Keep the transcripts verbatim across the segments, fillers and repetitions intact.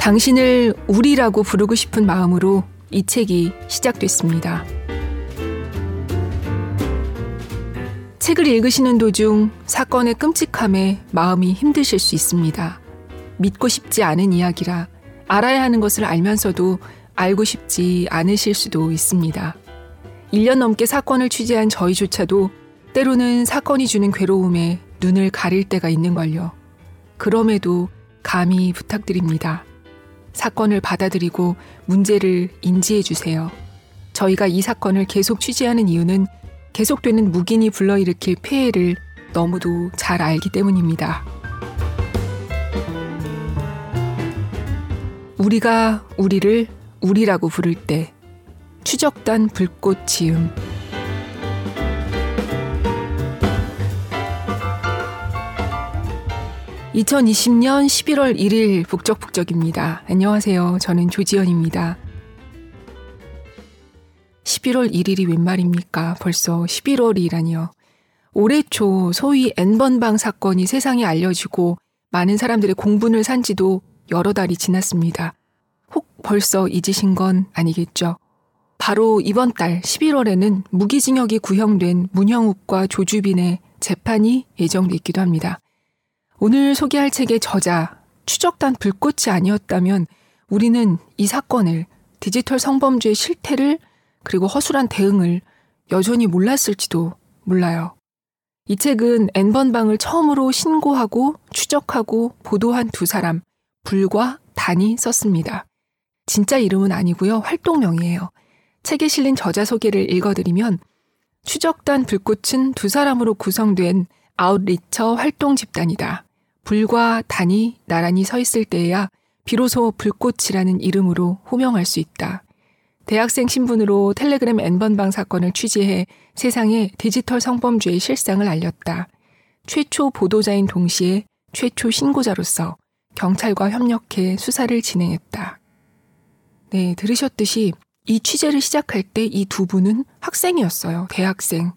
당신을 우리라고 부르고 싶은 마음으로 이 책이 시작됐습니다. 책을 읽으시는 도중 사건의 끔찍함에 마음이 힘드실 수 있습니다. 믿고 싶지 않은 이야기라 알아야 하는 것을 알면서도 알고 싶지 않으실 수도 있습니다. 일 년 넘게 사건을 취재한 저희조차도 때로는 사건이 주는 괴로움에 눈을 가릴 때가 있는걸요. 그럼에도 감히 부탁드립니다. 사건을 받아들이고 문제를 인지해주세요. 저희가 이 사건을 계속 취재하는 이유는 계속되는 묵인이 불러일으킬 피해를 너무도 잘 알기 때문입니다. 우리가 우리를 우리라고 부를 때 추적단 불꽃 지음. 이천이십 년 십일월 일일 북적북적입니다. 안녕하세요. 저는 조지연입니다. 십일월 일일이 웬 말입니까? 벌써 십일월이라니요. 올해 초 소위 N번방 사건이 세상에 알려지고 많은 사람들의 공분을 산 지도 여러 달이 지났습니다. 혹 벌써 잊으신 건 아니겠죠? 바로 이번 달 십일월에는 무기징역이 구형된 문형욱과 조주빈의 재판이 예정돼 있기도 합니다. 오늘 소개할 책의 저자, 추적단 불꽃이 아니었다면 우리는 이 사건을, 디지털 성범죄의 실태를, 그리고 허술한 대응을 여전히 몰랐을지도 몰라요. 이 책은 N번방을 처음으로 신고하고 추적하고 보도한 두 사람, 불과 단이 썼습니다. 진짜 이름은 아니고요. 활동명이에요. 책에 실린 저자 소개를 읽어드리면, 추적단 불꽃은 두 사람으로 구성된 아웃리처 활동 집단이다. 불과 단이 나란히 서 있을 때에야 비로소 불꽃이라는 이름으로 호명할 수 있다. 대학생 신분으로 텔레그램 N번방 사건을 취재해 세상에 디지털 성범죄의 실상을 알렸다. 최초 보도자인 동시에 최초 신고자로서 경찰과 협력해 수사를 진행했다. 네, 들으셨듯이 이 취재를 시작할 때 이 두 분은 학생이었어요. 대학생.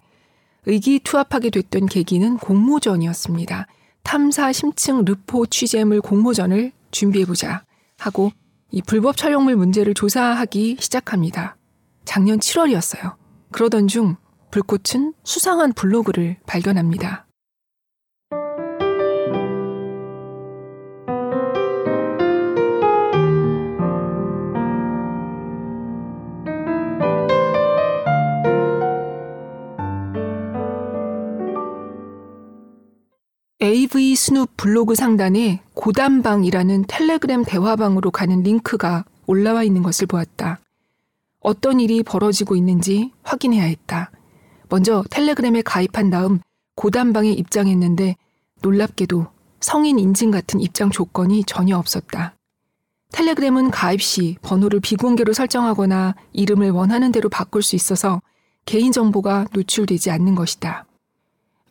의기투합하게 됐던 계기는 공모전이었습니다. 탐사 심층 르포 취재물 공모전을 준비해보자 하고 이 불법 촬영물 문제를 조사하기 시작합니다. 작년 칠월이었어요. 그러던 중 불꽃은 수상한 블로그를 발견합니다. 에이브이 스눕 블로그 상단에 고담방이라는 텔레그램 대화방으로 가는 링크가 올라와 있는 것을 보았다. 어떤 일이 벌어지고 있는지 확인해야 했다. 먼저 텔레그램에 가입한 다음 고담방에 입장했는데 놀랍게도 성인 인증 같은 입장 조건이 전혀 없었다. 텔레그램은 가입 시 번호를 비공개로 설정하거나 이름을 원하는 대로 바꿀 수 있어서 개인정보가 노출되지 않는 것이다.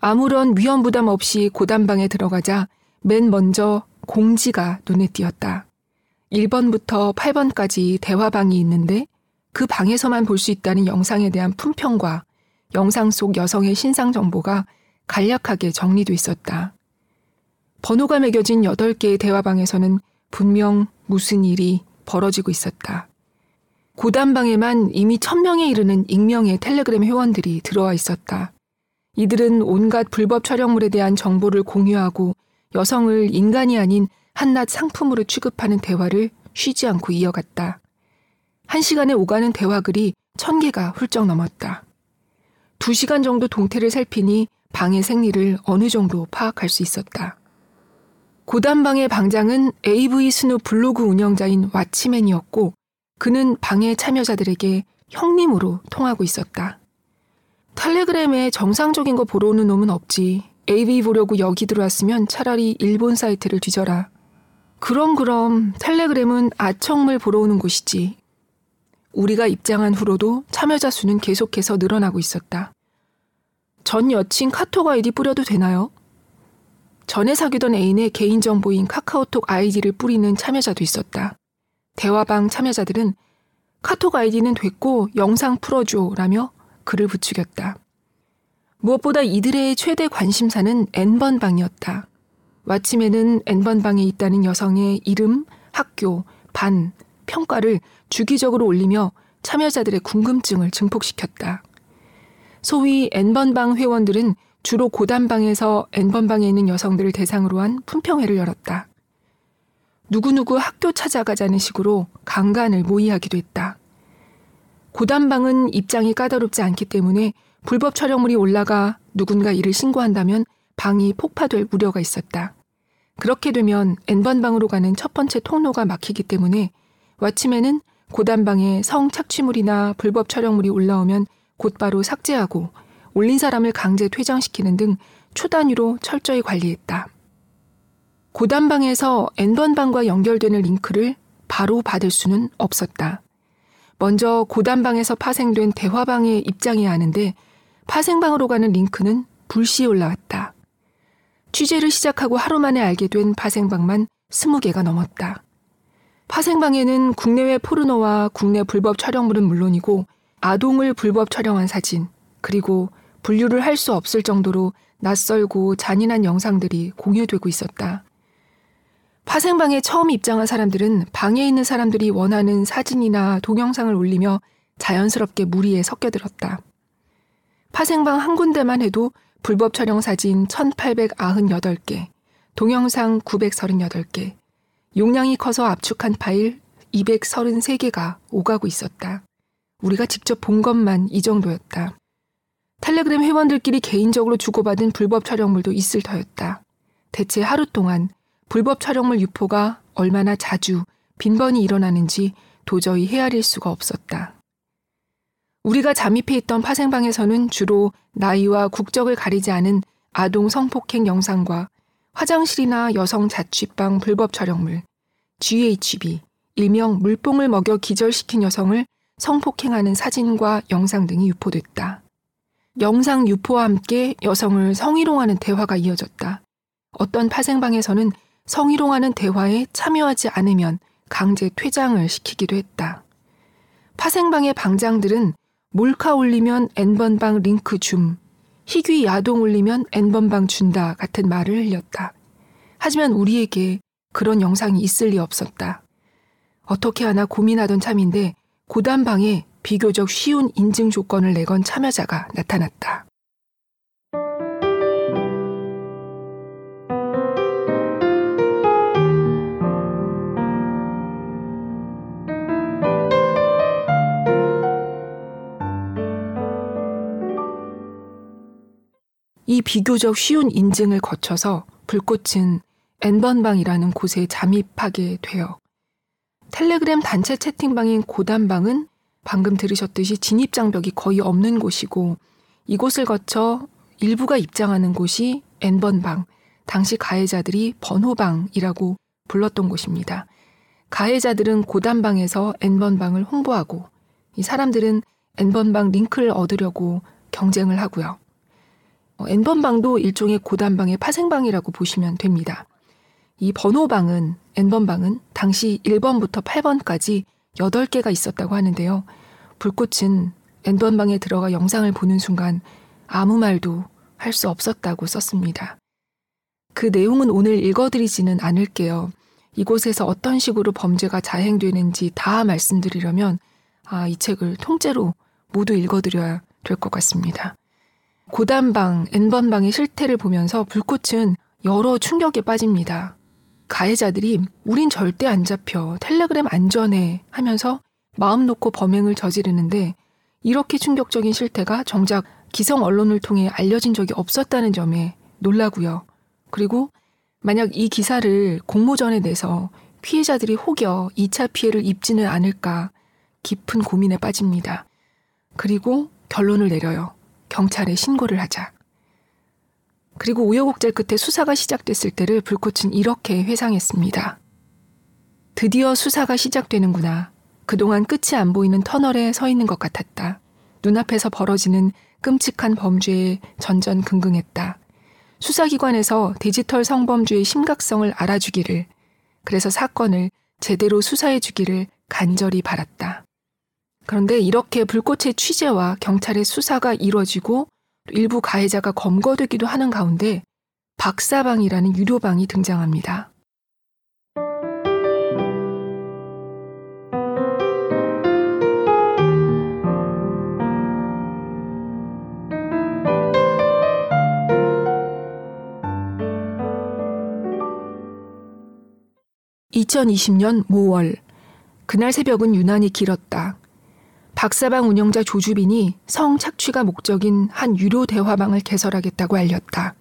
아무런 위험 부담 없이 고담방에 들어가자 맨 먼저 공지가 눈에 띄었다. 일 번부터 팔 번까지 대화방이 있는데 그 방에서만 볼 수 있다는 영상에 대한 품평과 영상 속 여성의 신상 정보가 간략하게 정리돼 있었다. 번호가 매겨진 여덟 개의 대화방에서는 분명 무슨 일이 벌어지고 있었다. 고담방에만 이미 천 명에 이르는 익명의 텔레그램 회원들이 들어와 있었다. 이들은 온갖 불법 촬영물에 대한 정보를 공유하고 여성을 인간이 아닌 한낱 상품으로 취급하는 대화를 쉬지 않고 이어갔다. 한 시간에 오가는 대화글이 천 개가 훌쩍 넘었다. 두 시간 정도 동태를 살피니 방의 생리를 어느 정도 파악할 수 있었다. 고담방의 방장은 에이브이 스눕 블로그 운영자인 와치맨이었고 그는 방의 참여자들에게 형님으로 통하고 있었다. 텔레그램에 정상적인 거 보러 오는 놈은 없지. 에이브이 보려고 여기 들어왔으면 차라리 일본 사이트를 뒤져라. 그럼 그럼 텔레그램은 아청물 보러 오는 곳이지. 우리가 입장한 후로도 참여자 수는 계속해서 늘어나고 있었다. 전 여친 카톡 아이디 뿌려도 되나요? 전에 사귀던 애인의 개인정보인 카카오톡 아이디를 뿌리는 참여자도 있었다. 대화방 참여자들은 카톡 아이디는 됐고 영상 풀어줘 라며 그를 부추겼다. 무엇보다 이들의 최대 관심사는 N번방이었다. 와치맨은 N번방에 있다는 여성의 이름, 학교, 반, 평가를 주기적으로 올리며 참여자들의 궁금증을 증폭시켰다. 소위 N번방 회원들은 주로 고담방에서 N번방에 있는 여성들을 대상으로 한 품평회를 열었다. 누구누구 학교 찾아가자는 식으로 강간을 모의하기도 했다. 고담방은 입장이 까다롭지 않기 때문에 불법 촬영물이 올라가 누군가 이를 신고한다면 방이 폭파될 우려가 있었다. 그렇게 되면 N번방으로 가는 첫 번째 통로가 막히기 때문에 와치맨은 고담방에 성 착취물이나 불법 촬영물이 올라오면 곧바로 삭제하고 올린 사람을 강제 퇴장시키는 등 초단위로 철저히 관리했다. 고담방에서 N번방과 연결되는 링크를 바로 받을 수는 없었다. 먼저 고담방에서 파생된 대화방에 입장해야 하는데 파생방으로 가는 링크는 불시 올라왔다. 취재를 시작하고 하루 만에 알게 된 파생방만 스무 개가 넘었다. 파생방에는 국내외 포르노와 국내 불법 촬영물은 물론이고 아동을 불법 촬영한 사진, 그리고 분류를 할 수 없을 정도로 낯설고 잔인한 영상들이 공유되고 있었다. 파생방에 처음 입장한 사람들은 방에 있는 사람들이 원하는 사진이나 동영상을 올리며 자연스럽게 무리에 섞여들었다. 파생방 한 군데만 해도 불법 촬영 사진 천팔백구십팔 개, 동영상 구백삼십팔 개, 용량이 커서 압축한 파일 이백삼십삼 개가 오가고 있었다. 우리가 직접 본 것만 이 정도였다. 텔레그램 회원들끼리 개인적으로 주고받은 불법 촬영물도 있을 터였다. 대체 하루 동안 불법 촬영물 유포가 얼마나 자주 빈번히 일어나는지 도저히 헤아릴 수가 없었다. 우리가 잠입해 있던 파생방에서는 주로 나이와 국적을 가리지 않은 아동 성폭행 영상과 화장실이나 여성 자취방 불법 촬영물, 지에이치비, 일명 물뽕을 먹여 기절시킨 여성을 성폭행하는 사진과 영상 등이 유포됐다. 영상 유포와 함께 여성을 성희롱하는 대화가 이어졌다. 어떤 파생방에서는 성희롱하는 대화에 참여하지 않으면 강제 퇴장을 시키기도 했다. 파생방의 방장들은 몰카 올리면 N번방 링크 줌, 희귀 야동 올리면 N번방 준다 같은 말을 흘렸다. 하지만 우리에게 그런 영상이 있을 리 없었다. 어떻게 하나 고민하던 참인데 고단방에 비교적 쉬운 인증 조건을 내건 참여자가 나타났다. 이 비교적 쉬운 인증을 거쳐서 불꽃은 N번방이라는 곳에 잠입하게 되어 텔레그램 단체 채팅방인 고단방은 방금 들으셨듯이 진입장벽이 거의 없는 곳이고 이곳을 거쳐 일부가 입장하는 곳이 N번방, 당시 가해자들이 번호방이라고 불렀던 곳입니다. 가해자들은 고담방에서 N번방을 홍보하고 이 사람들은 N번방 링크를 얻으려고 경쟁을 하고요. N번방도 일종의 고담방의 파생방이라고 보시면 됩니다. 이 번호방은, N번방은 당시 일 번부터 팔 번까지 여덟 개가 있었다고 하는데요. 불꽃은 N번방에 들어가 영상을 보는 순간 아무 말도 할 수 없었다고 썼습니다. 그 내용은 오늘 읽어드리지는 않을게요. 이곳에서 어떤 식으로 범죄가 자행되는지 다 말씀드리려면 아, 이 책을 통째로 모두 읽어드려야 될 것 같습니다. 고담방, N번방의 실태를 보면서 불꽃은 여러 충격에 빠집니다. 가해자들이 우린 절대 안 잡혀, 텔레그램 안전해 하면서 마음 놓고 범행을 저지르는데 이렇게 충격적인 실태가 정작 기성 언론을 통해 알려진 적이 없었다는 점에 놀라고요. 그리고 만약 이 기사를 공모전에 내서 피해자들이 혹여 이 차 피해를 입지는 않을까 깊은 고민에 빠집니다. 그리고 결론을 내려요. 경찰에 신고를 하자. 그리고 우여곡절 끝에 수사가 시작됐을 때를 불꽃은 이렇게 회상했습니다. 드디어 수사가 시작되는구나. 그동안 끝이 안 보이는 터널에 서 있는 것 같았다. 눈앞에서 벌어지는 끔찍한 범죄에 전전긍긍했다. 수사기관에서 디지털 성범죄의 심각성을 알아주기를, 그래서 사건을 제대로 수사해주기를 간절히 바랐다. 그런데 이렇게 불꽃의 취재와 경찰의 수사가 이루어지고 일부 가해자가 검거되기도 하는 가운데 박사방이라는 유료방이 등장합니다. 이천이십 년 모월 그날 새벽은 유난히 길었다. 박사방 운영자 조주빈이 성착취가 목적인 한 유료 대화방을 개설하겠다고 알렸다.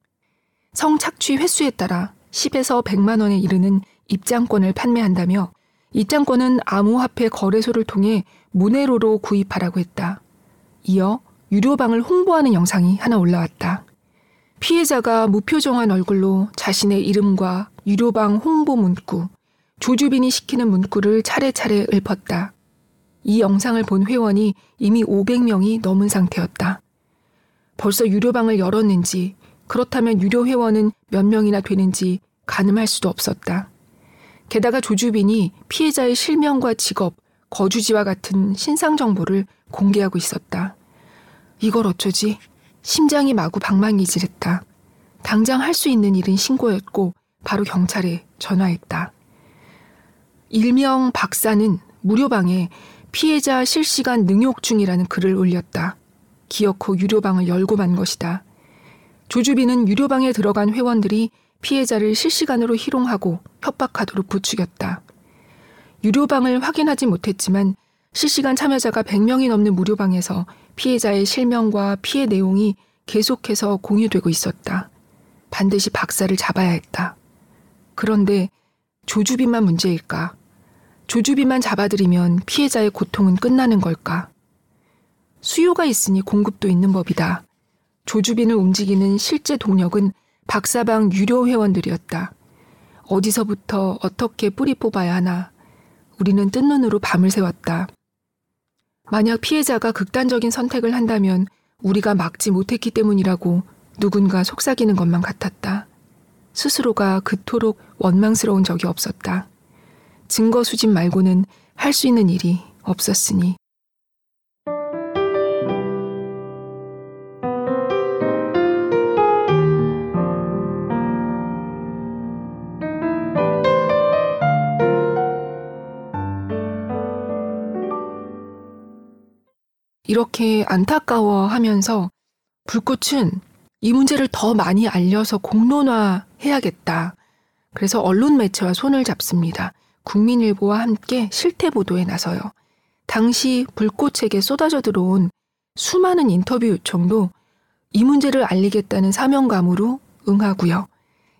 성착취 횟수에 따라 십에서 백만 원에 이르는 입장권을 판매한다며 입장권은 암호화폐 거래소를 통해 문해로로 구입하라고 했다. 이어 유료방을 홍보하는 영상이 하나 올라왔다. 피해자가 무표정한 얼굴로 자신의 이름과 유료방 홍보 문구, 조주빈이 시키는 문구를 차례차례 읊었다. 이 영상을 본 회원이 이미 오백 명이 넘은 상태였다. 벌써 유료방을 열었는지, 그렇다면 유료 회원은 몇 명이나 되는지 가늠할 수도 없었다. 게다가 조주빈이 피해자의 실명과 직업, 거주지와 같은 신상 정보를 공개하고 있었다. 이걸 어쩌지? 심장이 마구 방망이질했다. 당장 할 수 있는 일은 신고였고 바로 경찰에 전화했다. 일명 박사는 무료방에 피해자 실시간 능욕 중이라는 글을 올렸다. 기어코 유료방을 열고 만 것이다. 조주빈은 유료방에 들어간 회원들이 피해자를 실시간으로 희롱하고 협박하도록 부추겼다. 유료방을 확인하지 못했지만 실시간 참여자가 백 명이 넘는 무료방에서 피해자의 실명과 피해 내용이 계속해서 공유되고 있었다. 반드시 박사를 잡아야 했다. 그런데 조주빈만 문제일까? 조주빈만 잡아들이면 피해자의 고통은 끝나는 걸까? 수요가 있으니 공급도 있는 법이다. 조주빈을 움직이는 실제 동력은 박사방 유료 회원들이었다. 어디서부터 어떻게 뿌리 뽑아야 하나? 우리는 뜬 눈으로 밤을 새웠다. 만약 피해자가 극단적인 선택을 한다면 우리가 막지 못했기 때문이라고 누군가 속삭이는 것만 같았다. 스스로가 그토록 원망스러운 적이 없었다. 증거 수집 말고는 할 수 있는 일이 없었으니. 이렇게 안타까워하면서 불꽃은 이 문제를 더 많이 알려서 공론화해야겠다. 그래서 언론 매체와 손을 잡습니다. 국민일보와 함께 실태 보도에 나서요. 당시 불꽃에게 쏟아져 들어온 수많은 인터뷰 요청도 이 문제를 알리겠다는 사명감으로 응하고요.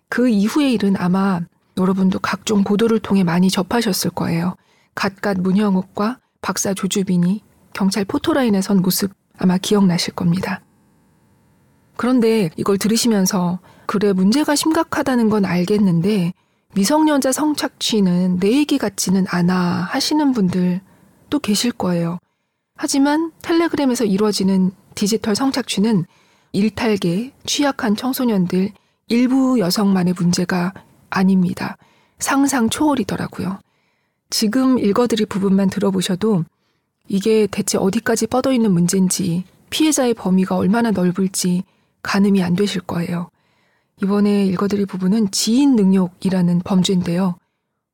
그 이후의 일은 아마 여러분도 각종 보도를 통해 많이 접하셨을 거예요. 갓갓 문형욱과 박사 조주빈이 경찰 포토라인에 선 모습 아마 기억나실 겁니다. 그런데 이걸 들으시면서 그래 문제가 심각하다는 건 알겠는데 미성년자 성착취는 내 얘기 같지는 않아 하시는 분들 또 계실 거예요. 하지만 텔레그램에서 이루어지는 디지털 성착취는 일탈계, 취약한 청소년들, 일부 여성만의 문제가 아닙니다. 상상 초월이더라고요. 지금 읽어드릴 부분만 들어보셔도 이게 대체 어디까지 뻗어있는 문제인지 피해자의 범위가 얼마나 넓을지 가늠이 안 되실 거예요. 이번에 읽어드릴 부분은 지인 능욕이라는 범죄인데요.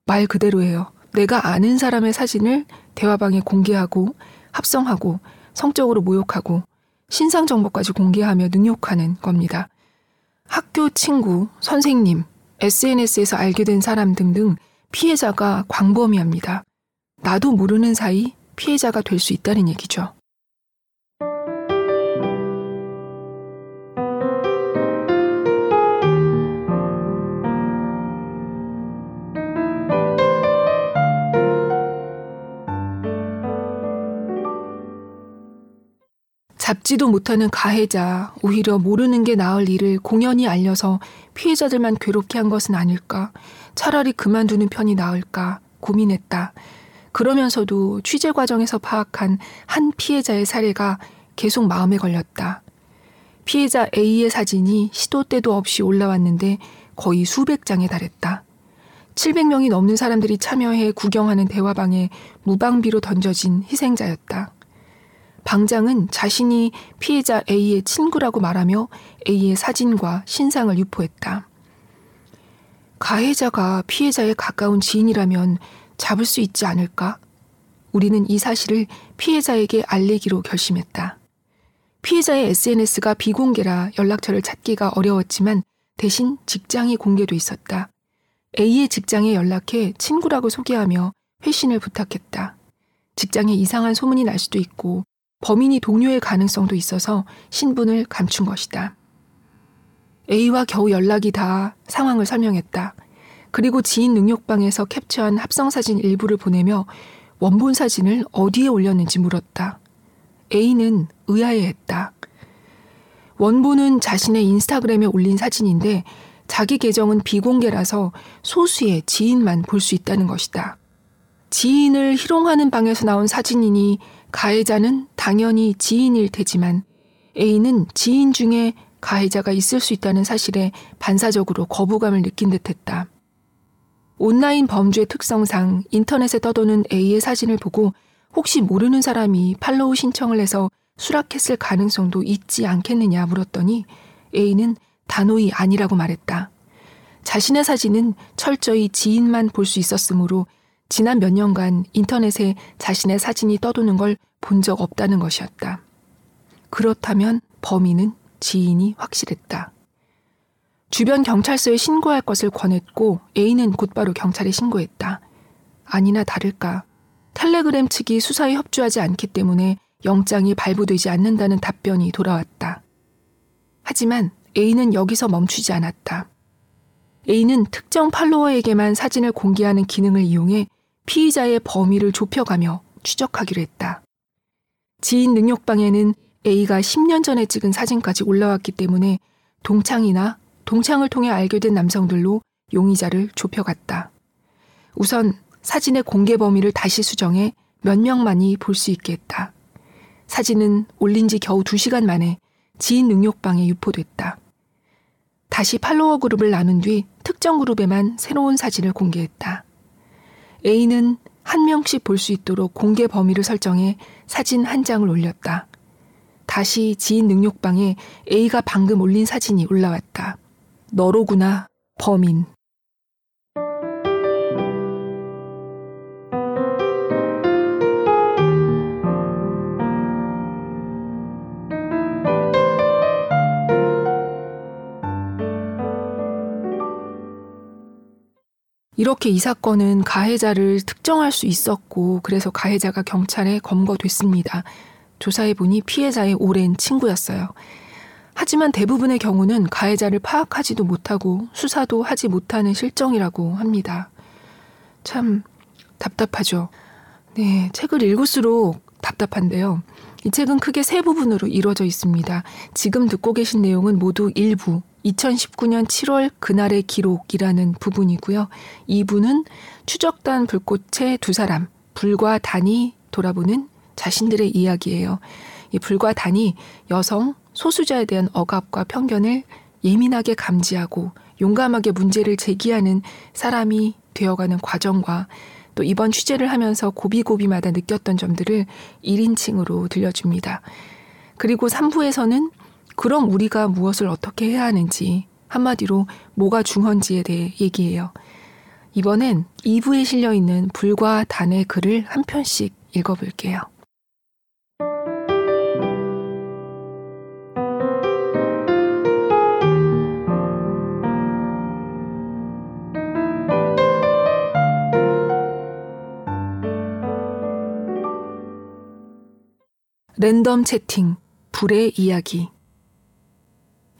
말 그대로예요. 내가 아는 사람의 사진을 대화방에 공개하고 합성하고 성적으로 모욕하고 신상 정보까지 공개하며 능욕하는 겁니다. 학교 친구, 선생님, 에스엔에스에서 알게 된 사람 등등 피해자가 광범위합니다. 나도 모르는 사이 피해자가 될 수 있다는 얘기죠. 잡지도 못하는 가해자, 오히려 모르는 게 나을 일을 공연히 알려서 피해자들만 괴롭게 한 것은 아닐까, 차라리 그만두는 편이 나을까 고민했다. 그러면서도 취재 과정에서 파악한 한 피해자의 사례가 계속 마음에 걸렸다. 피해자 A의 사진이 시도 때도 없이 올라왔는데 거의 수백 장에 달했다. 칠백 명이 넘는 사람들이 참여해 구경하는 대화방에 무방비로 던져진 희생자였다. 방장은 자신이 피해자 A의 친구라고 말하며 A의 사진과 신상을 유포했다. 가해자가 피해자의 가까운 지인이라면 잡을 수 있지 않을까? 우리는 이 사실을 피해자에게 알리기로 결심했다. 피해자의 에스엔에스가 비공개라 연락처를 찾기가 어려웠지만 대신 직장이 공개돼 있었다. A의 직장에 연락해 친구라고 소개하며 회신을 부탁했다. 직장에 이상한 소문이 날 수도 있고 범인이 동료일 가능성도 있어서 신분을 감춘 것이다. A와 겨우 연락이 닿아 상황을 설명했다. 그리고 지인 능력방에서 캡처한 합성사진 일부를 보내며 원본 사진을 어디에 올렸는지 물었다. A는 의아해했다. 원본은 자신의 인스타그램에 올린 사진인데 자기 계정은 비공개라서 소수의 지인만 볼 수 있다는 것이다. 지인을 희롱하는 방에서 나온 사진이니 가해자는 당연히 지인일 테지만 A는 지인 중에 가해자가 있을 수 있다는 사실에 반사적으로 거부감을 느낀 듯했다. 온라인 범죄의 특성상 인터넷에 떠도는 A의 사진을 보고 혹시 모르는 사람이 팔로우 신청을 해서 수락했을 가능성도 있지 않겠느냐 물었더니 A는 단호히 아니라고 말했다. 자신의 사진은 철저히 지인만 볼 수 있었으므로 지난 몇 년간 인터넷에 자신의 사진이 떠도는 걸 본 적 없다는 것이었다. 그렇다면 범인은 지인이 확실했다. 주변 경찰서에 신고할 것을 권했고 A는 곧바로 경찰에 신고했다. 아니나 다를까 텔레그램 측이 수사에 협조하지 않기 때문에 영장이 발부되지 않는다는 답변이 돌아왔다. 하지만 A는 여기서 멈추지 않았다. A는 특정 팔로워에게만 사진을 공개하는 기능을 이용해 피의자의 범위를 좁혀가며 추적하기로 했다. 지인 능력방에는 A가 십 년 전에 찍은 사진까지 올라왔기 때문에 동창이나 동창을 통해 알게 된 남성들로 용의자를 좁혀갔다. 우선 사진의 공개 범위를 다시 수정해 몇 명만이 볼 수 있게 했다. 사진은 올린 지 겨우 두 시간 만에 지인 능력방에 유포됐다. 다시 팔로워 그룹을 나눈 뒤 특정 그룹에만 새로운 사진을 공개했다. A는 한 명씩 볼 수 있도록 공개 범위를 설정해 사진 한 장을 올렸다. 다시 지인 능력방에 A가 방금 올린 사진이 올라왔다. 너로구나, 범인. 이렇게 이 사건은 가해자를 특정할 수 있었고 그래서 가해자가 경찰에 검거됐습니다. 조사해보니 피해자의 오랜 친구였어요. 하지만 대부분의 경우는 가해자를 파악하지도 못하고 수사도 하지 못하는 실정이라고 합니다. 참 답답하죠. 네, 책을 읽을수록 답답한데요. 이 책은 크게 세 부분으로 이루어져 있습니다. 지금 듣고 계신 내용은 모두 일부. 이천십구 년 칠월 그날의 기록이라는 부분이고요. 이 부는 추적단 불꽃의 두 사람, 불과 단이 돌아보는 자신들의 이야기예요. 이 불과 단이 여성, 소수자에 대한 억압과 편견을 예민하게 감지하고 용감하게 문제를 제기하는 사람이 되어가는 과정과 또 이번 취재를 하면서 고비고비마다 느꼈던 점들을 일 인칭으로 들려줍니다. 그리고 삼 부에서는 그럼 우리가 무엇을 어떻게 해야 하는지, 한마디로 뭐가 중헌지에 대해 얘기해요. 이번엔 이 부에 실려있는 불과 단의 글을 한 편씩 읽어볼게요. 랜덤 채팅, 불의 이야기.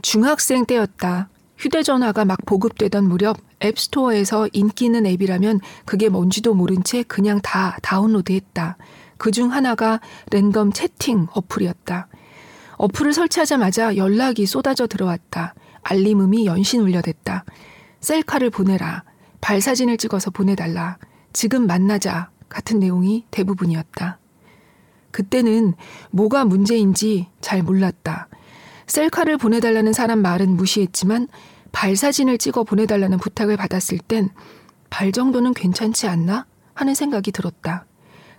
중학생 때였다. 휴대전화가 막 보급되던 무렵 앱스토어에서 인기 있는 앱이라면 그게 뭔지도 모른 채 그냥 다 다운로드했다. 그중 하나가 랜덤 채팅 어플이었다. 어플을 설치하자마자 연락이 쏟아져 들어왔다. 알림음이 연신 울려댔다. 셀카를 보내라. 발사진을 찍어서 보내달라. 지금 만나자. 같은 내용이 대부분이었다. 그때는 뭐가 문제인지 잘 몰랐다. 셀카를 보내달라는 사람 말은 무시했지만 발사진을 찍어 보내달라는 부탁을 받았을 땐 발 정도는 괜찮지 않나 하는 생각이 들었다.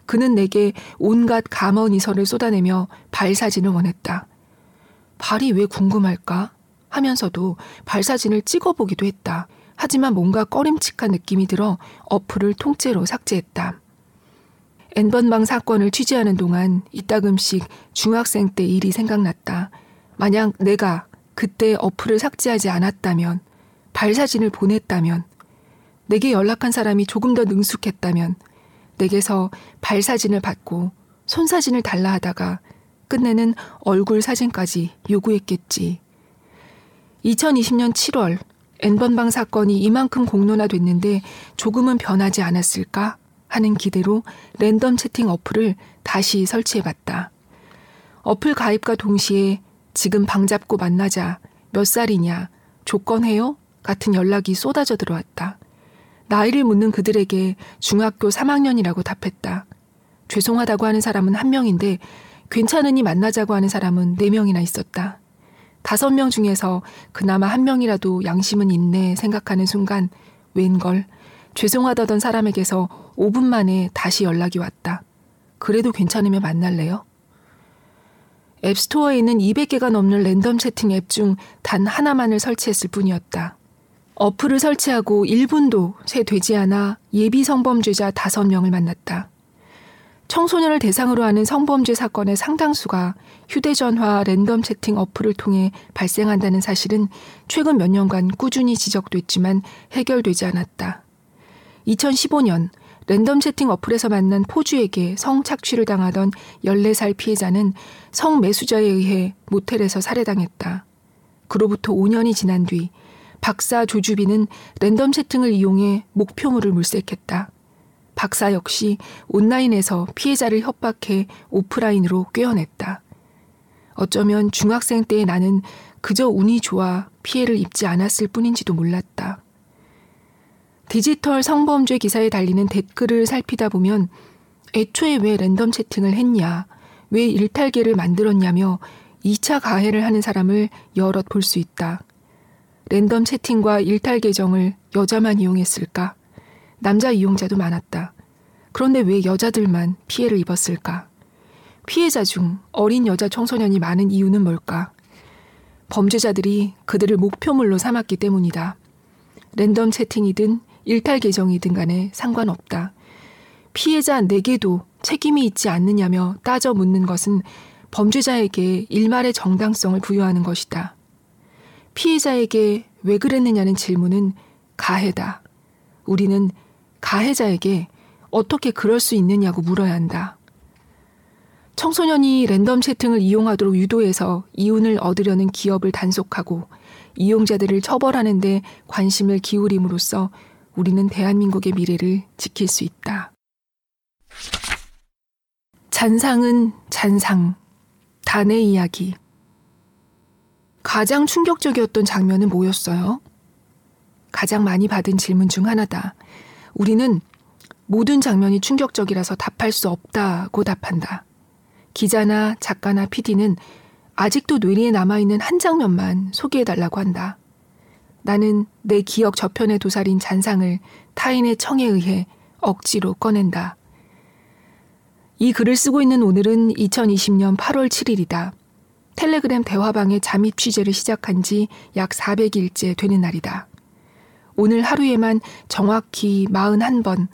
그는 내게 온갖 감언이설을 쏟아내며 발사진을 원했다. 발이 왜 궁금할까 하면서도 발사진을 찍어보기도 했다. 하지만 뭔가 꺼림칙한 느낌이 들어 어플을 통째로 삭제했다. N번방 사건을 취재하는 동안 이따금씩 중학생 때 일이 생각났다. 만약 내가 그때 어플을 삭제하지 않았다면, 발사진을 보냈다면, 내게 연락한 사람이 조금 더 능숙했다면 내게서 발사진을 받고 손사진을 달라 하다가 끝내는 얼굴 사진까지 요구했겠지. 이천이십 년 칠월 N번방 사건이 이만큼 공론화됐는데 조금은 변하지 않았을까 하는 기대로 랜덤 채팅 어플을 다시 설치해봤다. 어플 가입과 동시에 지금 방 잡고 만나자, 몇 살이냐, 조건해요? 같은 연락이 쏟아져 들어왔다. 나이를 묻는 그들에게 중학교 삼 학년이라고 답했다. 죄송하다고 하는 사람은 한 명인데 괜찮으니 만나자고 하는 사람은 네 명이나 있었다. 다섯 명 중에서 그나마 한 명이라도 양심은 있네 생각하는 순간 웬걸 죄송하다던 사람에게서 오 분 만에 다시 연락이 왔다. 그래도 괜찮으면 만날래요? 앱스토어에 있는 이백 개가 넘는 랜덤 채팅 앱 중 단 하나만을 설치했을 뿐이었다. 어플을 설치하고 일 분도 채 되지 않아 예비 성범죄자 다섯 명을 만났다. 청소년을 대상으로 하는 성범죄 사건의 상당수가 휴대전화 랜덤 채팅 어플을 통해 발생한다는 사실은 최근 몇 년간 꾸준히 지적됐지만 해결되지 않았다. 이천십오 년 랜덤 채팅 어플에서 만난 포주에게 성착취를 당하던 열네 살 피해자는 성매수자에 의해 모텔에서 살해당했다. 그로부터 오 년이 지난 뒤 박사 조주빈은 랜덤 채팅을 이용해 목표물을 물색했다. 박사 역시 온라인에서 피해자를 협박해 오프라인으로 꿰어냈다. 어쩌면 중학생 때의 나는 그저 운이 좋아 피해를 입지 않았을 뿐인지도 몰랐다. 디지털 성범죄 기사에 달리는 댓글을 살피다 보면 애초에 왜 랜덤 채팅을 했냐, 왜 일탈계를 만들었냐며 이 차 가해를 하는 사람을 여럿 볼 수 있다. 랜덤 채팅과 일탈 계정을 여자만 이용했을까? 남자 이용자도 많았다. 그런데 왜 여자들만 피해를 입었을까? 피해자 중 어린 여자 청소년이 많은 이유는 뭘까? 범죄자들이 그들을 목표물로 삼았기 때문이다. 랜덤 채팅이든 일탈 계정이든 간에 상관없다. 피해자 내게도 책임이 있지 않느냐며 따져 묻는 것은 범죄자에게 일말의 정당성을 부여하는 것이다. 피해자에게 왜 그랬느냐는 질문은 가해다. 우리는 가해자에게 어떻게 그럴 수 있느냐고 물어야 한다. 청소년이 랜덤 채팅을 이용하도록 유도해서 이윤을 얻으려는 기업을 단속하고 이용자들을 처벌하는 데 관심을 기울임으로써 우리는 대한민국의 미래를 지킬 수 있다. 잔상은 잔상. 단의 이야기. 가장 충격적이었던 장면은 뭐였어요? 가장 많이 받은 질문 중 하나다. 우리는 모든 장면이 충격적이라서 답할 수 없다고 답한다. 기자나 작가나 피디는 아직도 뇌리에 남아있는 한 장면만 소개해달라고 한다. 나는 내 기억 저편에 도사린 잔상을 타인의 청에 의해 억지로 꺼낸다. 이 글을 쓰고 있는 오늘은 이천이십 년 팔월 칠일이다. 텔레그램 대화방에 잠입 취재를 시작한 지 약 사백 일째 되는 날이다. 오늘 하루에만 정확히 사십일 번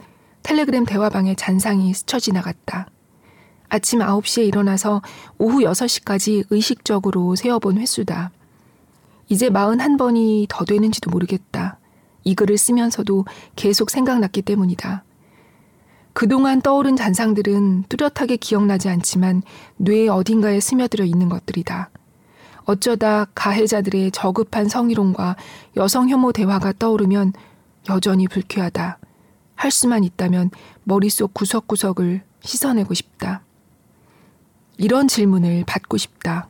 텔레그램 대화방에 잔상이 스쳐 지나갔다. 아침 아홉 시에 일어나서 오후 여섯 시까지 의식적으로 세어본 횟수다. 이제 사십일 번이 더 되는지도 모르겠다. 이 글을 쓰면서도 계속 생각났기 때문이다. 그동안 떠오른 잔상들은 뚜렷하게 기억나지 않지만 뇌의 어딘가에 스며들어 있는 것들이다. 어쩌다 가해자들의 저급한 성희롱과 여성 혐오 대화가 떠오르면 여전히 불쾌하다. 할 수만 있다면 머릿속 구석구석을 씻어내고 싶다. 이런 질문을 받고 싶다.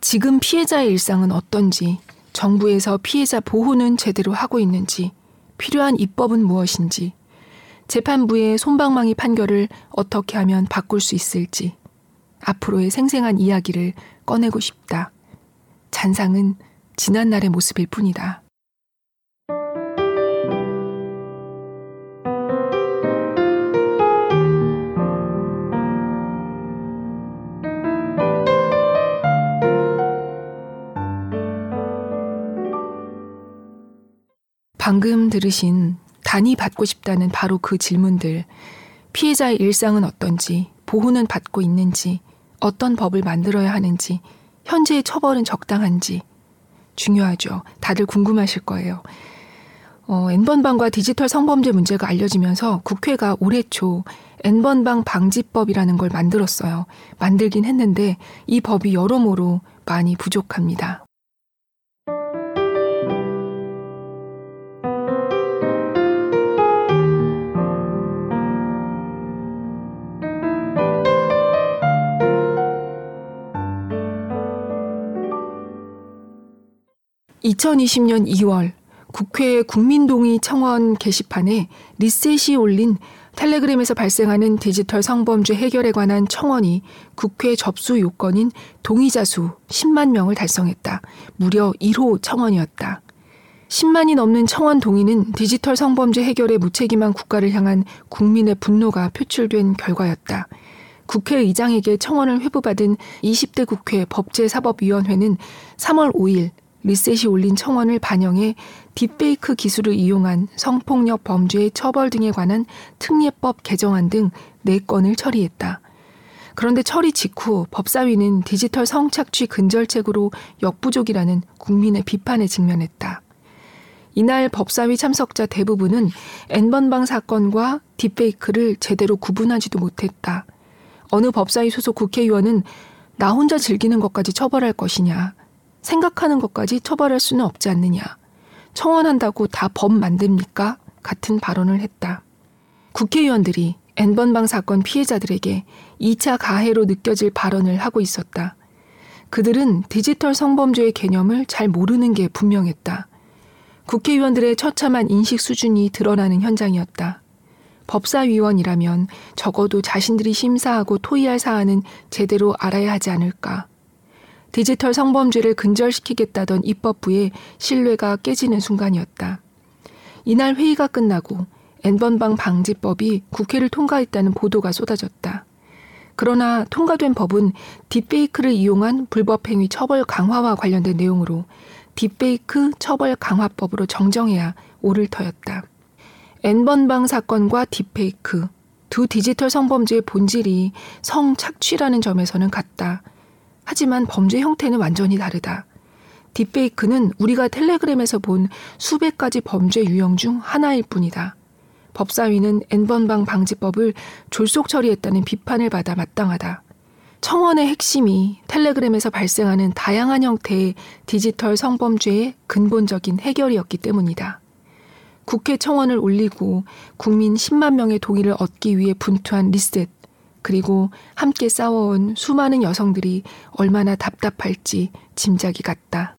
지금 피해자의 일상은 어떤지, 정부에서 피해자 보호는 제대로 하고 있는지, 필요한 입법은 무엇인지, 재판부의 솜방망이 판결을 어떻게 하면 바꿀 수 있을지, 앞으로의 생생한 이야기를 꺼내고 싶다. 잔상은 지난 날의 모습일 뿐이다. 방금 들으신 단이 받고 싶다는 바로 그 질문들, 피해자의 일상은 어떤지, 보호는 받고 있는지, 어떤 법을 만들어야 하는지, 현재의 처벌은 적당한지 중요하죠. 다들 궁금하실 거예요. 어, N번방과 디지털 성범죄 문제가 알려지면서 국회가 올해 초 N번방 방지법이라는 걸 만들었어요. 만들긴 했는데 이 법이 여러모로 많이 부족합니다. 이천이십 년 이 월 국회 국민동의 청원 게시판에 리셋이 올린 텔레그램에서 발생하는 디지털 성범죄 해결에 관한 청원이 국회 접수 요건인 동의자 수 십만 명을 달성했다. 무려 일 호 청원이었다. 십만이 넘는 청원 동의는 디지털 성범죄 해결에 무책임한 국가를 향한 국민의 분노가 표출된 결과였다. 국회의장에게 청원을 회부받은 이십 대 국회 법제사법위원회는 삼 월 오 일 리셋이 올린 청원을 반영해 딥페이크 기술을 이용한 성폭력 범죄의 처벌 등에 관한 특례법 개정안 등 네 건을 처리했다. 그런데 처리 직후 법사위는 디지털 성착취 근절책으로 역부족이라는 국민의 비판에 직면했다. 이날 법사위 참석자 대부분은 N번방 사건과 딥페이크를 제대로 구분하지도 못했다. 어느 법사위 소속 국회의원은 나 혼자 즐기는 것까지 처벌할 것이냐, 생각하는 것까지 처벌할 수는 없지 않느냐, 청원한다고 다 법 만듭니까? 같은 발언을 했다. 국회의원들이 N번방 사건 피해자들에게 이 차 가해로 느껴질 발언을 하고 있었다. 그들은 디지털 성범죄의 개념을 잘 모르는 게 분명했다. 국회의원들의 처참한 인식 수준이 드러나는 현장이었다. 법사위원이라면 적어도 자신들이 심사하고 토의할 사안은 제대로 알아야 하지 않을까. 디지털 성범죄를 근절시키겠다던 입법부의 신뢰가 깨지는 순간이었다. 이날 회의가 끝나고 N번방 방지법이 국회를 통과했다는 보도가 쏟아졌다. 그러나 통과된 법은 딥페이크를 이용한 불법행위 처벌 강화와 관련된 내용으로 딥페이크 처벌 강화법으로 정정해야 오를 터였다. N번방 사건과 딥페이크, 두 디지털 성범죄의 본질이 성착취라는 점에서는 같다. 하지만 범죄 형태는 완전히 다르다. 딥페이크는 우리가 텔레그램에서 본 수백 가지 범죄 유형 중 하나일 뿐이다. 법사위는 N번방 방지법을 졸속 처리했다는 비판을 받아 마땅하다. 청원의 핵심이 텔레그램에서 발생하는 다양한 형태의 디지털 성범죄의 근본적인 해결이었기 때문이다. 국회 청원을 올리고 국민 십만 명의 동의를 얻기 위해 분투한 리셋, 그리고 함께 싸워온 수많은 여성들이 얼마나 답답할지 짐작이 갔다.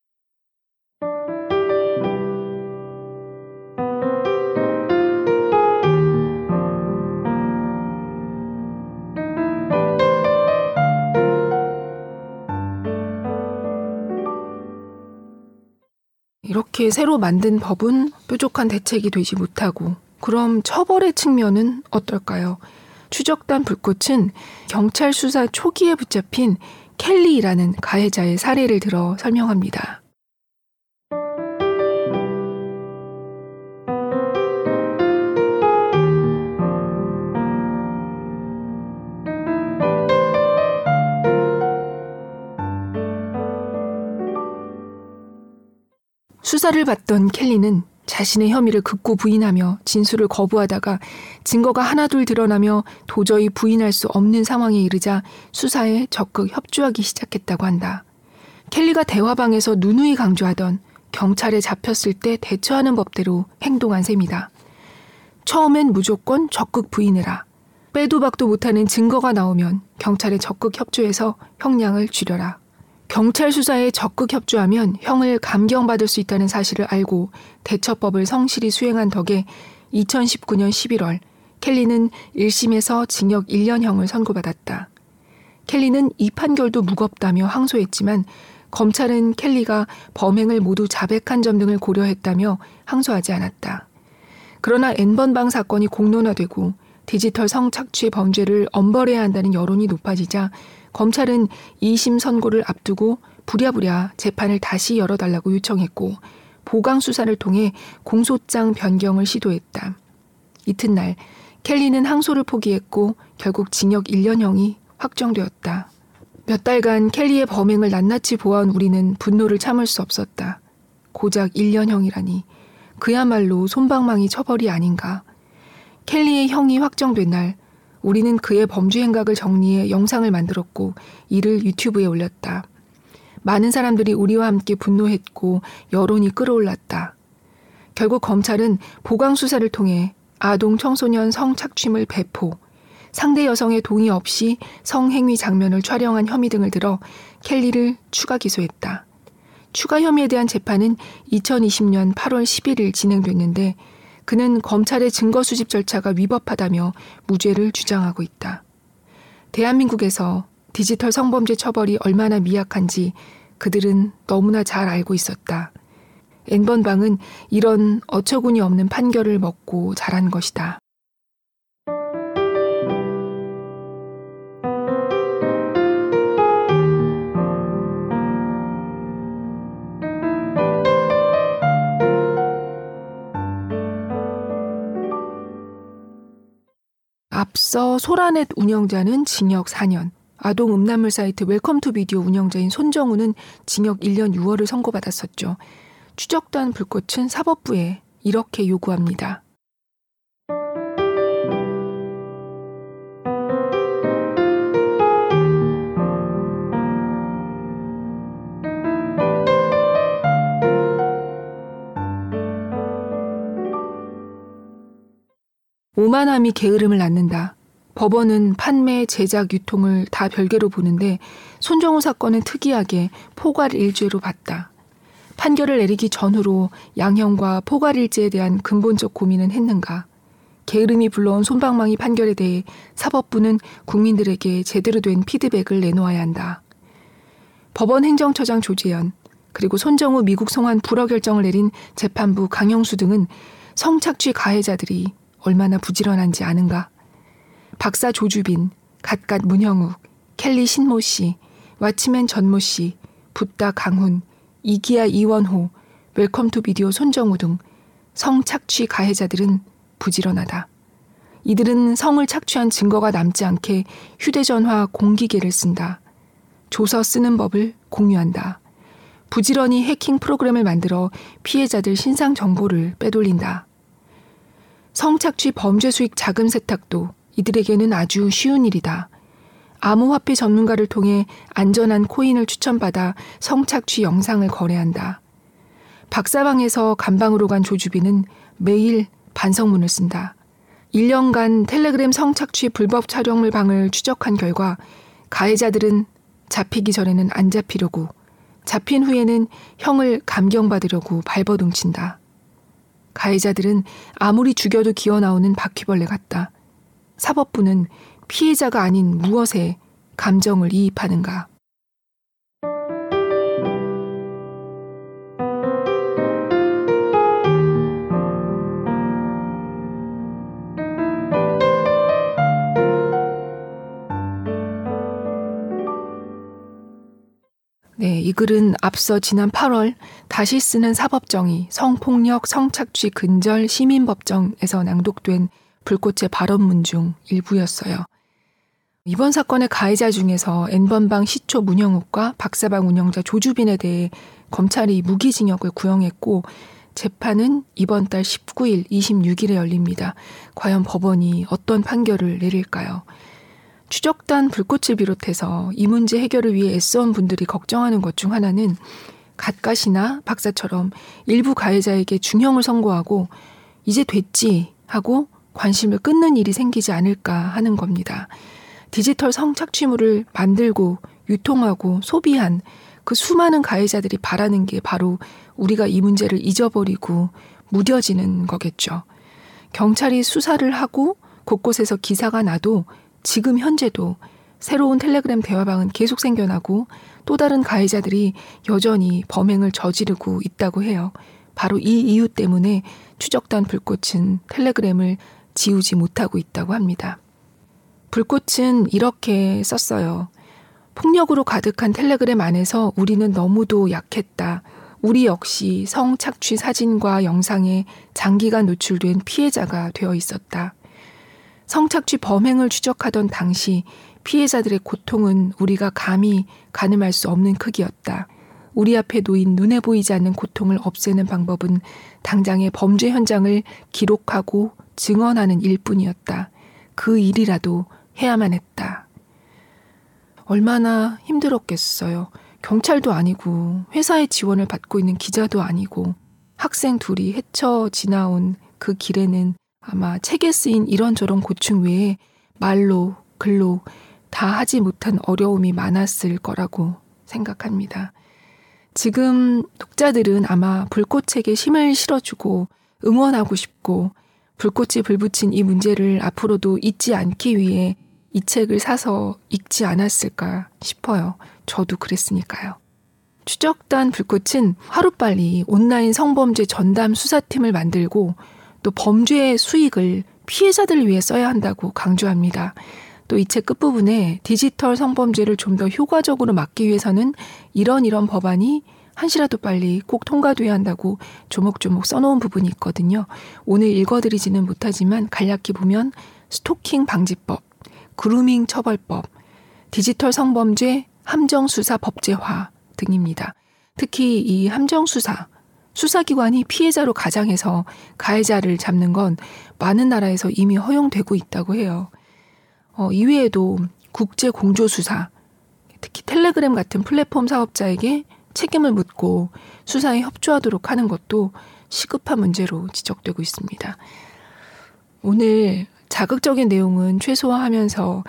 이렇게 새로 만든 법은 뾰족한 대책이 되지 못하고, 그럼 처벌의 측면은 어떨까요? 추적단 불꽃은 경찰 수사 초기에 붙잡힌 켈리라는 가해자의 사례를 들어 설명합니다. 수사를 받던 켈리는 자신의 혐의를 극구 부인하며 진술을 거부하다가 증거가 하나둘 드러나며 도저히 부인할 수 없는 상황에 이르자 수사에 적극 협조하기 시작했다고 한다. 켈리가 대화방에서 누누이 강조하던 경찰에 잡혔을 때 대처하는 법대로 행동한 셈이다. 처음엔 무조건 적극 부인해라. 빼도 박도 못하는 증거가 나오면 경찰에 적극 협조해서 형량을 줄여라. 경찰 수사에 적극 협조하면 형을 감경받을 수 있다는 사실을 알고 대처법을 성실히 수행한 덕에 이천십구 년 십일 월 켈리는 일 심에서 징역 일 년형을 선고받았다. 켈리는 이 판결도 무겁다며 항소했지만 검찰은 켈리가 범행을 모두 자백한 점 등을 고려했다며 항소하지 않았다. 그러나 N번방 사건이 공론화되고 디지털 성착취 범죄를 엄벌해야 한다는 여론이 높아지자 검찰은 이 심 선고를 앞두고 부랴부랴 재판을 다시 열어달라고 요청했고 보강 수사를 통해 공소장 변경을 시도했다. 이튿날 켈리는 항소를 포기했고 결국 징역 일 년형이 확정되었다. 몇 달간 켈리의 범행을 낱낱이 보아온 우리는 분노를 참을 수 없었다. 고작 일 년형이라니. 그야말로 솜방망이 처벌이 아닌가. 켈리의 형이 확정된 날 우리는 그의 범죄 행각을 정리해 영상을 만들었고 이를 유튜브에 올렸다. 많은 사람들이 우리와 함께 분노했고 여론이 끌어올랐다. 결국 검찰은 보강 수사를 통해 아동 청소년 성착취물 배포, 상대 여성의 동의 없이 성행위 장면을 촬영한 혐의 등을 들어 켈리를 추가 기소했다. 추가 혐의에 대한 재판은 이천이십년 팔월 십일일 진행됐는데 그는 검찰의 증거 수집 절차가 위법하다며 무죄를 주장하고 있다. 대한민국에서 디지털 성범죄 처벌이 얼마나 미약한지 그들은 너무나 잘 알고 있었다. N번방은 이런 어처구니 없는 판결을 먹고 자란 것이다. 앞서 소라넷 운영자는 징역 사 년, 아동 음란물 사이트 웰컴투비디오 운영자인 손정우는 징역 일 년 유월을 선고받았었죠. 추적단 불꽃은 사법부에 이렇게 요구합니다. 오만함이 게으름을 낳는다. 법원은 판매, 제작, 유통을 다 별개로 보는데 손정우 사건은 특이하게 포괄일죄로 봤다. 판결을 내리기 전후로 양형과 포괄일죄에 대한 근본적 고민은 했는가. 게으름이 불러온 솜방망이 판결에 대해 사법부는 국민들에게 제대로 된 피드백을 내놓아야 한다. 법원 행정처장 조재현 그리고 손정우 미국 송환 불허 결정을 내린 재판부 강영수 등은 성착취 가해자들이 얼마나 부지런한지 아는가. 박사 조주빈, 갓갓 문형욱, 켈리 신모 씨, 와치맨 전모 씨, 붓다 강훈, 이기야 이원호, 웰컴투비디오 손정우 등 성착취 가해자들은 부지런하다. 이들은 성을 착취한 증거가 남지 않게 휴대전화 공기계를 쓴다. 조서 쓰는 법을 공유한다. 부지런히 해킹 프로그램을 만들어 피해자들 신상 정보를 빼돌린다. 성착취 범죄 수익 자금 세탁도 이들에게는 아주 쉬운 일이다. 암호화폐 전문가를 통해 안전한 코인을 추천받아 성착취 영상을 거래한다. 박사방에서 감방으로 간 조주빈은 매일 반성문을 쓴다. 일 년간 텔레그램 성착취 불법 촬영물 방을 추적한 결과 가해자들은 잡히기 전에는 안 잡히려고, 잡힌 후에는 형을 감경받으려고 발버둥친다. 가해자들은 아무리 죽여도 기어나오는 바퀴벌레 같다. 사법부는 피해자가 아닌 무엇에 감정을 이입하는가. 네, 이 글은 앞서 지난 팔월 다시 쓰는 사법정의 성폭력 성착취 근절 시민법정에서 낭독된 불꽃의 발언문 중 일부였어요. 이번 사건의 가해자 중에서 N번방 시초 문형욱과 박사방 운영자 조주빈에 대해 검찰이 무기징역을 구형했고 재판은 이번 달 십구일, 이십육일에 열립니다. 과연 법원이 어떤 판결을 내릴까요? 추적단 불꽃을 비롯해서 이 문제 해결을 위해 애써온 분들이 걱정하는 것 중 하나는 갓갓이나 박사처럼 일부 가해자에게 중형을 선고하고 이제 됐지 하고 관심을 끊는 일이 생기지 않을까 하는 겁니다. 디지털 성착취물을 만들고 유통하고 소비한 그 수많은 가해자들이 바라는 게 바로 우리가 이 문제를 잊어버리고 무뎌지는 거겠죠. 경찰이 수사를 하고 곳곳에서 기사가 나도 지금 현재도 새로운 텔레그램 대화방은 계속 생겨나고 또 다른 가해자들이 여전히 범행을 저지르고 있다고 해요. 바로 이 이유 때문에 추적단 불꽃은 텔레그램을 지우지 못하고 있다고 합니다. 불꽃은 이렇게 썼어요. 폭력으로 가득한 텔레그램 안에서 우리는 너무도 약했다. 우리 역시 성착취 사진과 영상에 장기간 노출된 피해자가 되어 있었다. 성착취 범행을 추적하던 당시 피해자들의 고통은 우리가 감히 가늠할 수 없는 크기였다. 우리 앞에 놓인 눈에 보이지 않는 고통을 없애는 방법은 당장의 범죄 현장을 기록하고 증언하는 일뿐이었다. 그 일이라도 해야만 했다. 얼마나 힘들었겠어요. 경찰도 아니고 회사의 지원을 받고 있는 기자도 아니고 학생 둘이 헤쳐 지나온 그 길에는 아마 책에 쓰인 이런저런 고충 외에 말로 글로 다 하지 못한 어려움이 많았을 거라고 생각합니다. 지금 독자들은 아마 불꽃책에 힘을 실어주고 응원하고 싶고 불꽃이 불붙인 이 문제를 앞으로도 잊지 않기 위해 이 책을 사서 읽지 않았을까 싶어요. 저도 그랬으니까요. 추적단 불꽃은 하루빨리 온라인 성범죄 전담 수사팀을 만들고 또 범죄의 수익을 피해자들을 위해 써야 한다고 강조합니다. 또 이 책 끝부분에 디지털 성범죄를 좀 더 효과적으로 막기 위해서는 이런 이런 법안이 한시라도 빨리 꼭 통과돼야 한다고 조목조목 써놓은 부분이 있거든요. 오늘 읽어드리지는 못하지만 간략히 보면 스토킹 방지법, 그루밍 처벌법, 디지털 성범죄 함정수사 법제화 등입니다. 특히 이 함정수사, 수사기관이 피해자로 가장해서 가해자를 잡는 건 많은 나라에서 이미 허용되고 있다고 해요. 어, 이외에도 국제공조수사, 특히 텔레그램 같은 플랫폼 사업자에게 책임을 묻고 수사에 협조하도록 하는 것도 시급한 문제로 지적되고 있습니다. 오늘 자극적인 내용은 최소화하면서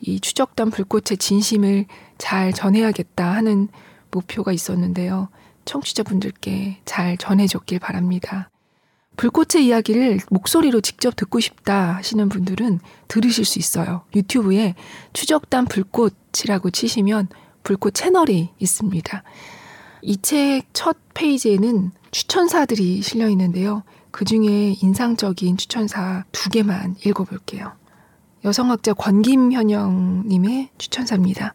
이 추적단 불꽃의 진심을 잘 전해야겠다 하는 목표가 있었는데요. 청취자분들께 잘 전해줬길 바랍니다. 불꽃의 이야기를 목소리로 직접 듣고 싶다 하시는 분들은 들으실 수 있어요. 유튜브에 추적단 불꽃이라고 치시면 불꽃 채널이 있습니다. 이 책 첫 페이지에는 추천사들이 실려 있는데요. 그중에 인상적인 추천사 두 개만 읽어볼게요. 여성학자 권김현영님의 추천사입니다.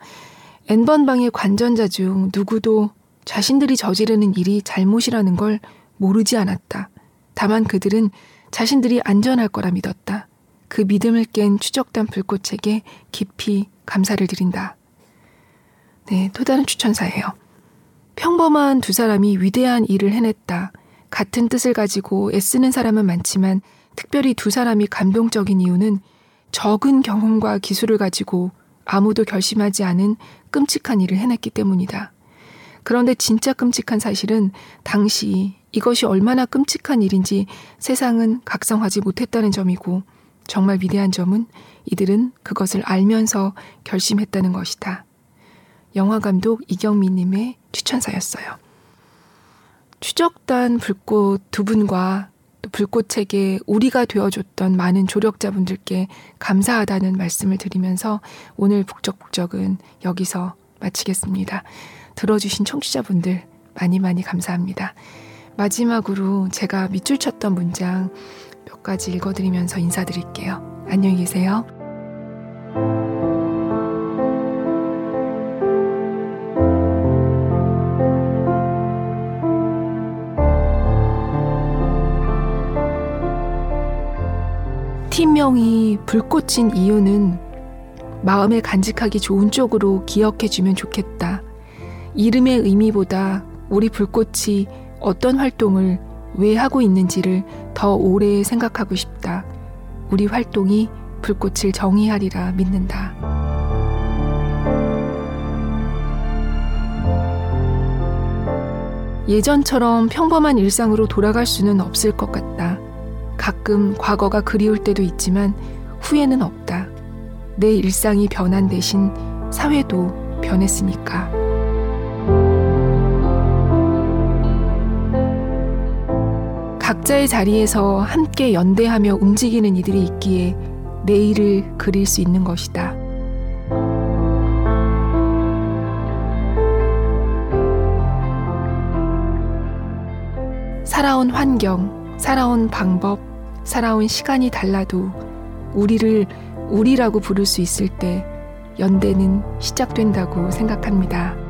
N번방의 관전자 중 누구도 자신들이 저지르는 일이 잘못이라는 걸 모르지 않았다. 다만 그들은 자신들이 안전할 거라 믿었다. 그 믿음을 깬 추적단 불꽃에게 깊이 감사를 드린다. 네, 또 다른 추천사예요. 평범한 두 사람이 위대한 일을 해냈다. 같은 뜻을 가지고 애쓰는 사람은 많지만 특별히 두 사람이 감동적인 이유는 적은 경험과 기술을 가지고 아무도 결심하지 않은 끔찍한 일을 해냈기 때문이다. 그런데 진짜 끔찍한 사실은 당시 이것이 얼마나 끔찍한 일인지 세상은 각성하지 못했다는 점이고 정말 위대한 점은 이들은 그것을 알면서 결심했다는 것이다. 영화감독 이경민님의 추천사였어요. 추적단 불꽃 두 분과 또 불꽃책에 우리가 되어줬던 많은 조력자분들께 감사하다는 말씀을 드리면서 오늘 북적북적은 여기서 마치겠습니다. 들어주신 청취자분들 많이 많이 감사합니다. 마지막으로 제가 밑줄 쳤던 문장 몇 가지 읽어드리면서 인사드릴게요. 안녕히 계세요. 팀명이 불꽃인 이유는 마음에 간직하기 좋은 쪽으로 기억해주면 좋겠다. 이름의 의미보다 우리 불꽃이 어떤 활동을 왜 하고 있는지를 더 오래 생각하고 싶다. 우리 활동이 불꽃을 정의하리라 믿는다. 예전처럼 평범한 일상으로 돌아갈 수는 없을 것 같다. 가끔 과거가 그리울 때도 있지만 후회는 없다. 내 일상이 변한 대신 사회도 변했으니까. 각자의 자리에서 함께 연대하며 움직이는 이들이 있기에 내일을 그릴 수 있는 것이다. 살아온 환경, 살아온 방법, 살아온 시간이 달라도 우리를 우리라고 부를 수 있을 때 연대는 시작된다고 생각합니다.